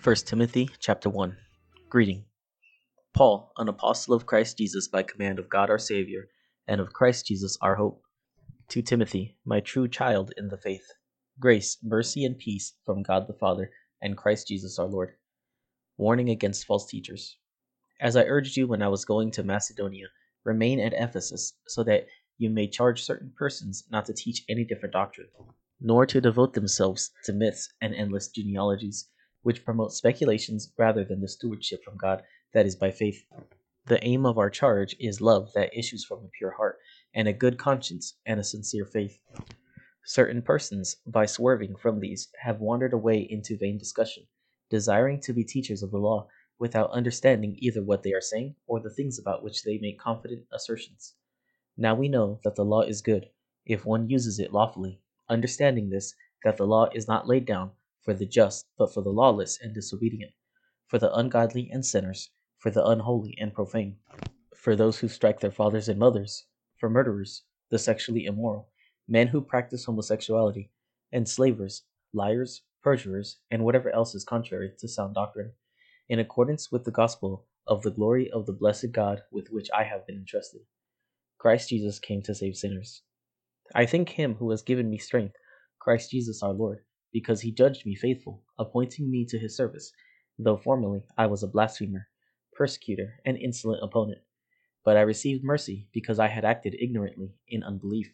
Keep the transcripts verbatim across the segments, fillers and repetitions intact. First Timothy chapter one. Greeting. Paul, an apostle of Christ Jesus by command of God our Savior, and of Christ Jesus our hope. To Timothy, my true child in the faith. Grace, mercy, and peace from God the Father, and Christ Jesus our Lord. Warning against false teachers. As I urged you when I was going to Macedonia, remain at Ephesus, so that you may charge certain persons not to teach any different doctrine, nor to devote themselves to myths and endless genealogies, which promote speculations rather than the stewardship from God that is by faith. The aim of our charge is love that issues from a pure heart, and a good conscience, and a sincere faith. Certain persons, by swerving from these, have wandered away into vain discussion, desiring to be teachers of the law, without understanding either what they are saying, or the things about which they make confident assertions. Now we know that the law is good, if one uses it lawfully, understanding this, that the law is not laid down, for the just, but for the lawless and disobedient, for the ungodly and sinners, for the unholy and profane, for those who strike their fathers and mothers, for murderers, the sexually immoral, men who practice homosexuality, enslavers, liars, perjurers, and whatever else is contrary to sound doctrine, in accordance with the gospel of the glory of the blessed God with which I have been entrusted. Christ Jesus came to save sinners. I thank him who has given me strength, Christ Jesus our Lord, because he judged me faithful, appointing me to his service, though formerly I was a blasphemer, persecutor, and insolent opponent. But I received mercy, because I had acted ignorantly in unbelief,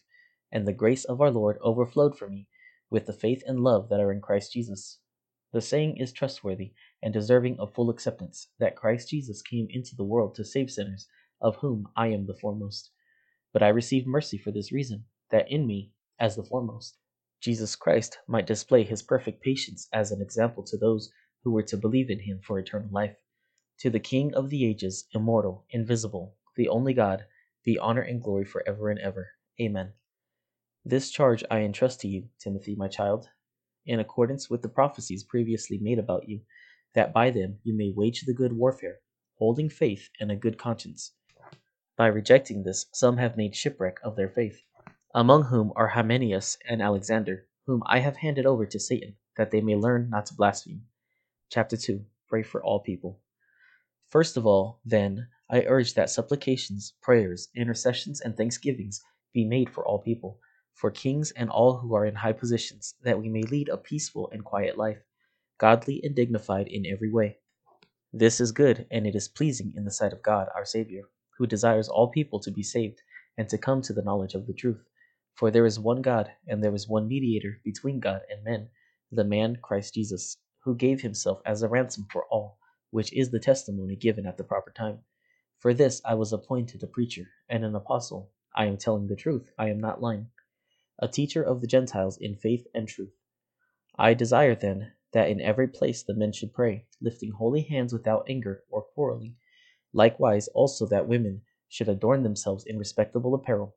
and the grace of our Lord overflowed for me with the faith and love that are in Christ Jesus. The saying is trustworthy and deserving of full acceptance, that Christ Jesus came into the world to save sinners, of whom I am the foremost. But I received mercy for this reason, that in me, as the foremost, Jesus Christ might display his perfect patience as an example to those who were to believe in him for eternal life. To the King of the ages, immortal, invisible, the only God, be honor and glory forever and ever. Amen. This charge I entrust to you, Timothy, my child, in accordance with the prophecies previously made about you, that by them you may wage the good warfare, holding faith and a good conscience. By rejecting this, some have made shipwreck of their faith, among whom are Hymenaeus and Alexander, whom I have handed over to Satan, that they may learn not to blaspheme. Chapter two. Pray for all people. First of all, then, I urge that supplications, prayers, intercessions, and thanksgivings be made for all people, for kings and all who are in high positions, that we may lead a peaceful and quiet life, godly and dignified in every way. This is good, and it is pleasing in the sight of God our Savior, who desires all people to be saved and to come to the knowledge of the truth. For there is one God, and there is one mediator between God and men, the man Christ Jesus, who gave himself as a ransom for all, which is the testimony given at the proper time. For this I was appointed a preacher and an apostle. I am telling the truth, I am not lying. A teacher of the Gentiles in faith and truth. I desire then that in every place the men should pray, lifting holy hands without anger or quarreling. Likewise also that women should adorn themselves in respectable apparel,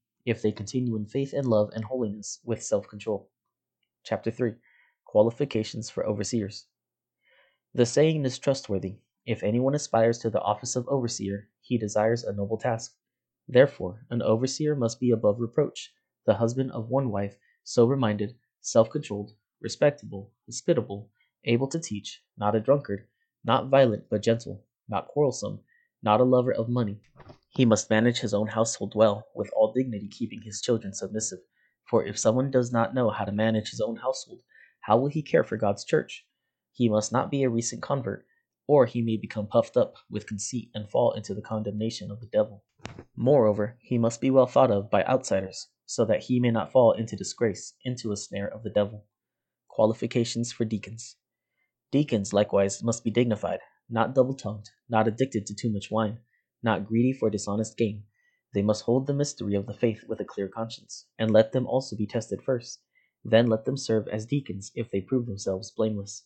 if they continue in faith and love and holiness with self-control. Chapter three. Qualifications for overseers. The saying is trustworthy. If anyone aspires to the office of overseer, he desires a noble task. Therefore, an overseer must be above reproach, the husband of one wife, sober-minded, self-controlled, respectable, hospitable, able to teach, not a drunkard, not violent but gentle, not quarrelsome, not a lover of money. He must manage his own household well, with all dignity keeping his children submissive. For if someone does not know how to manage his own household, how will he care for God's church? He must not be a recent convert, or he may become puffed up with conceit and fall into the condemnation of the devil. Moreover, he must be well thought of by outsiders, so that he may not fall into disgrace, into a snare of the devil. Qualifications for deacons. Deacons, likewise, must be dignified, not double-tongued, not addicted to too much wine, not greedy for dishonest gain. They must hold the mystery of the faith with a clear conscience, and let them also be tested first. Then let them serve as deacons if they prove themselves blameless.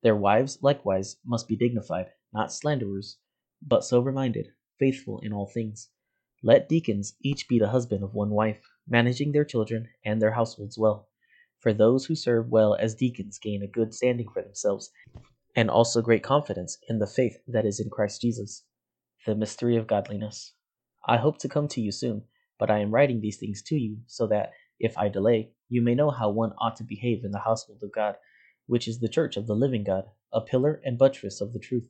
Their wives, likewise, must be dignified, not slanderers, but sober-minded, faithful in all things. Let deacons each be the husband of one wife, managing their children and their households well. For those who serve well as deacons gain a good standing for themselves, and also great confidence in the faith that is in Christ Jesus. The mystery of godliness. I hope to come to you soon, but I am writing these things to you, so that, if I delay, you may know how one ought to behave in the household of God, which is the church of the living God, a pillar and buttress of the truth.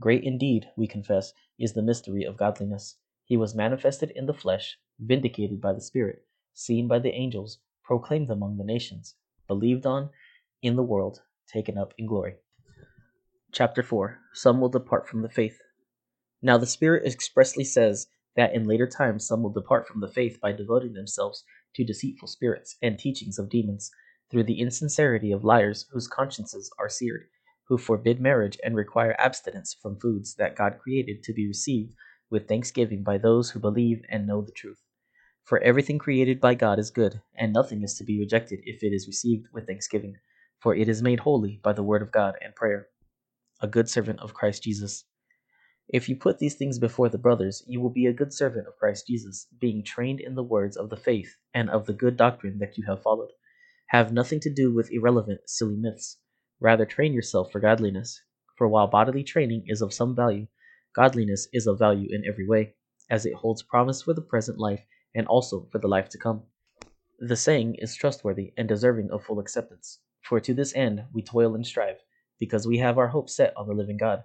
Great indeed, we confess, is the mystery of godliness. He was manifested in the flesh, vindicated by the Spirit, seen by the angels, proclaimed among the nations, believed on in the world, taken up in glory. Chapter four. Some will depart from the faith. Now the Spirit expressly says that in later times some will depart from the faith by devoting themselves to deceitful spirits and teachings of demons, through the insincerity of liars whose consciences are seared, who forbid marriage and require abstinence from foods that God created to be received with thanksgiving by those who believe and know the truth. For everything created by God is good, and nothing is to be rejected if it is received with thanksgiving, for it is made holy by the word of God and prayer. A good servant of Christ Jesus. If you put these things before the brothers, you will be a good servant of Christ Jesus, being trained in the words of the faith and of the good doctrine that you have followed. Have nothing to do with irrelevant, silly myths. Rather, train yourself for godliness. For while bodily training is of some value, godliness is of value in every way, as it holds promise for the present life and also for the life to come. The saying is trustworthy and deserving of full acceptance. For to this end we toil and strive, because we have our hope set on the living God,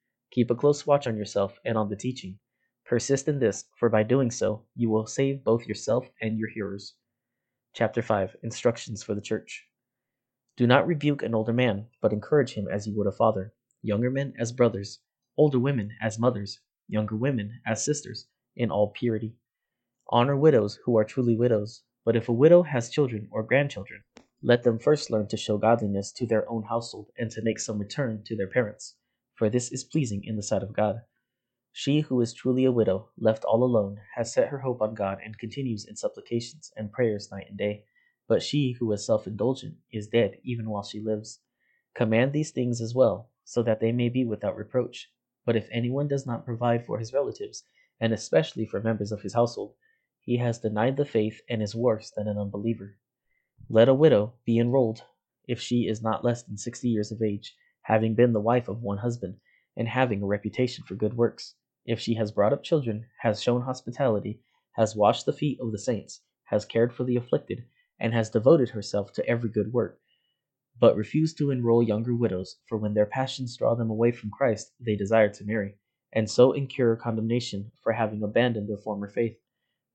Keep a close watch on yourself and on the teaching. Persist in this, for by doing so, you will save both yourself and your hearers. Chapter five. Instructions for the Church. Do not rebuke an older man, but encourage him as you would a father, younger men as brothers, older women as mothers, younger women as sisters, in all purity. Honor widows who are truly widows, but if a widow has children or grandchildren, let them first learn to show godliness to their own household and to make some return to their parents. For this is pleasing in the sight of God. She who is truly a widow, left all alone, has set her hope on God and continues in supplications and prayers night and day. But she who is self-indulgent is dead even while she lives. Command these things as well, so that they may be without reproach. But if anyone does not provide for his relatives, and especially for members of his household, he has denied the faith and is worse than an unbeliever. Let a widow be enrolled, if she is not less than sixty years of age, having been the wife of one husband, and having a reputation for good works, if she has brought up children, has shown hospitality, has washed the feet of the saints, has cared for the afflicted, and has devoted herself to every good work. But refuse to enroll younger widows, for when their passions draw them away from Christ, they desire to marry, and so incur condemnation for having abandoned their former faith.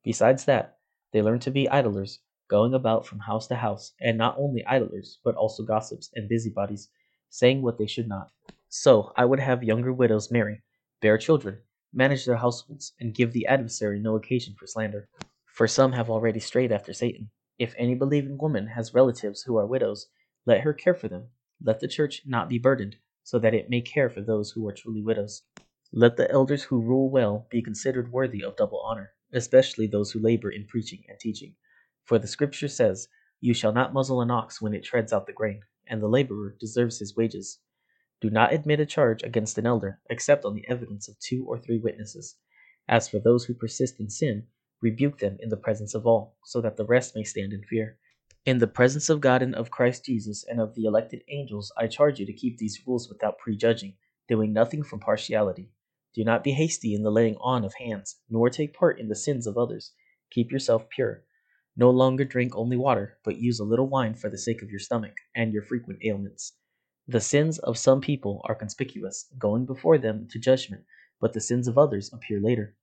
Besides that, they learn to be idlers, going about from house to house, and not only idlers, but also gossips and busybodies, saying what they should not. So I would have younger widows marry, bear children, manage their households, and give the adversary no occasion for slander. For some have already strayed after Satan. If any believing woman has relatives who are widows, let her care for them. Let the church not be burdened, so that it may care for those who are truly widows. Let the elders who rule well be considered worthy of double honor, especially those who labor in preaching and teaching. For the Scripture says, "You shall not muzzle an ox when it treads out the grain," and the laborer deserves his wages. Do not admit a charge against an elder, except on the evidence of two or three witnesses. As for those who persist in sin, rebuke them in the presence of all, so that the rest may stand in fear. In the presence of God and of Christ Jesus and of the elected angels, I charge you to keep these rules without prejudging, doing nothing from partiality. Do not be hasty in the laying on of hands, nor take part in the sins of others. Keep yourself pure. No longer drink only water, but use a little wine for the sake of your stomach and your frequent ailments. The sins of some people are conspicuous, going before them to judgment, but the sins of others appear later.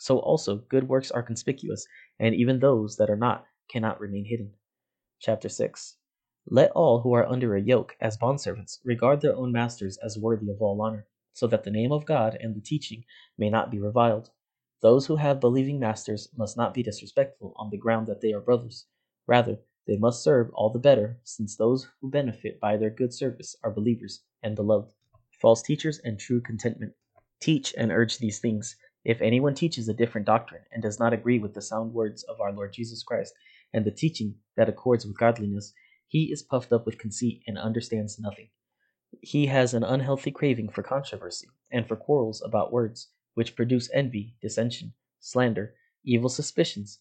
So also good works are conspicuous, and even those that are not cannot remain hidden. Chapter six. Let all who are under a yoke as bondservants regard their own masters as worthy of all honor, so that the name of God and the teaching may not be reviled. Those who have believing masters must not be disrespectful on the ground that they are brothers. Rather, they must serve all the better, since those who benefit by their good service are believers and beloved. False teachers and true contentment. Teach and urge these things. If anyone teaches a different doctrine and does not agree with the sound words of our Lord Jesus Christ and the teaching that accords with godliness, he is puffed up with conceit and understands nothing. He has an unhealthy craving for controversy and for quarrels about words, which produce envy, dissension, slander, evil suspicions,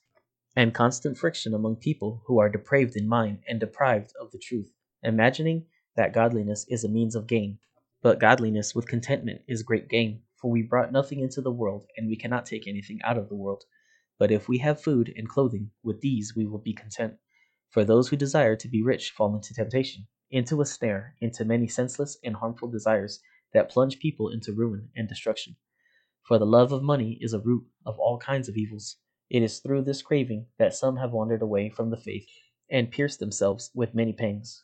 and constant friction among people who are depraved in mind and deprived of the truth, imagining that godliness is a means of gain. But godliness with contentment is great gain, for we brought nothing into the world, and we cannot take anything out of the world. But if we have food and clothing, with these we will be content. For those who desire to be rich fall into temptation, into a snare, into many senseless and harmful desires that plunge people into ruin and destruction. For the love of money is a root of all kinds of evils. It is through this craving that some have wandered away from the faith and pierced themselves with many pangs.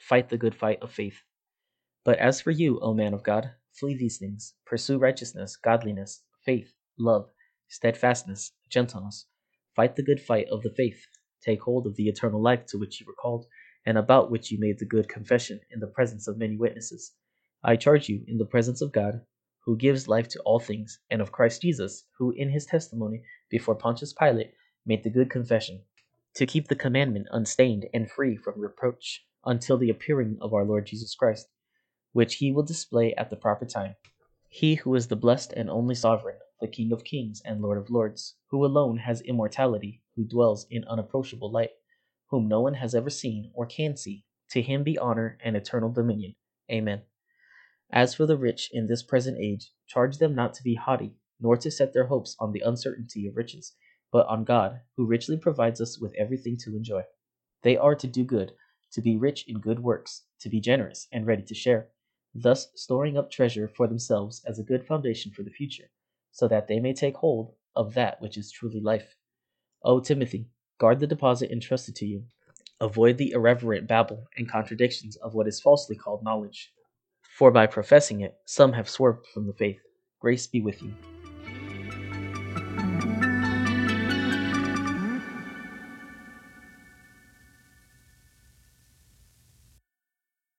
Fight the good fight of faith. But as for you, O man of God, flee these things. Pursue righteousness, godliness, faith, love, steadfastness, gentleness. Fight the good fight of the faith. Take hold of the eternal life to which you were called, and about which you made the good confession in the presence of many witnesses. I charge you in the presence of God, who gives life to all things, and of Christ Jesus, who in his testimony before Pontius Pilate made the good confession, to keep the commandment unstained and free from reproach, until the appearing of our Lord Jesus Christ, which he will display at the proper time. He who is the blessed and only sovereign, the King of kings and Lord of lords, who alone has immortality, who dwells in unapproachable light, whom no one has ever seen or can see, to him be honor and eternal dominion. Amen. As for the rich in this present age, charge them not to be haughty, nor to set their hopes on the uncertainty of riches, but on God, who richly provides us with everything to enjoy. They are to do good, to be rich in good works, to be generous and ready to share, thus storing up treasure for themselves as a good foundation for the future, so that they may take hold of that which is truly life. O Timothy, guard the deposit entrusted to you. Avoid the irreverent babble and contradictions of what is falsely called knowledge, for by professing it, some have swerved from the faith. Grace be with you.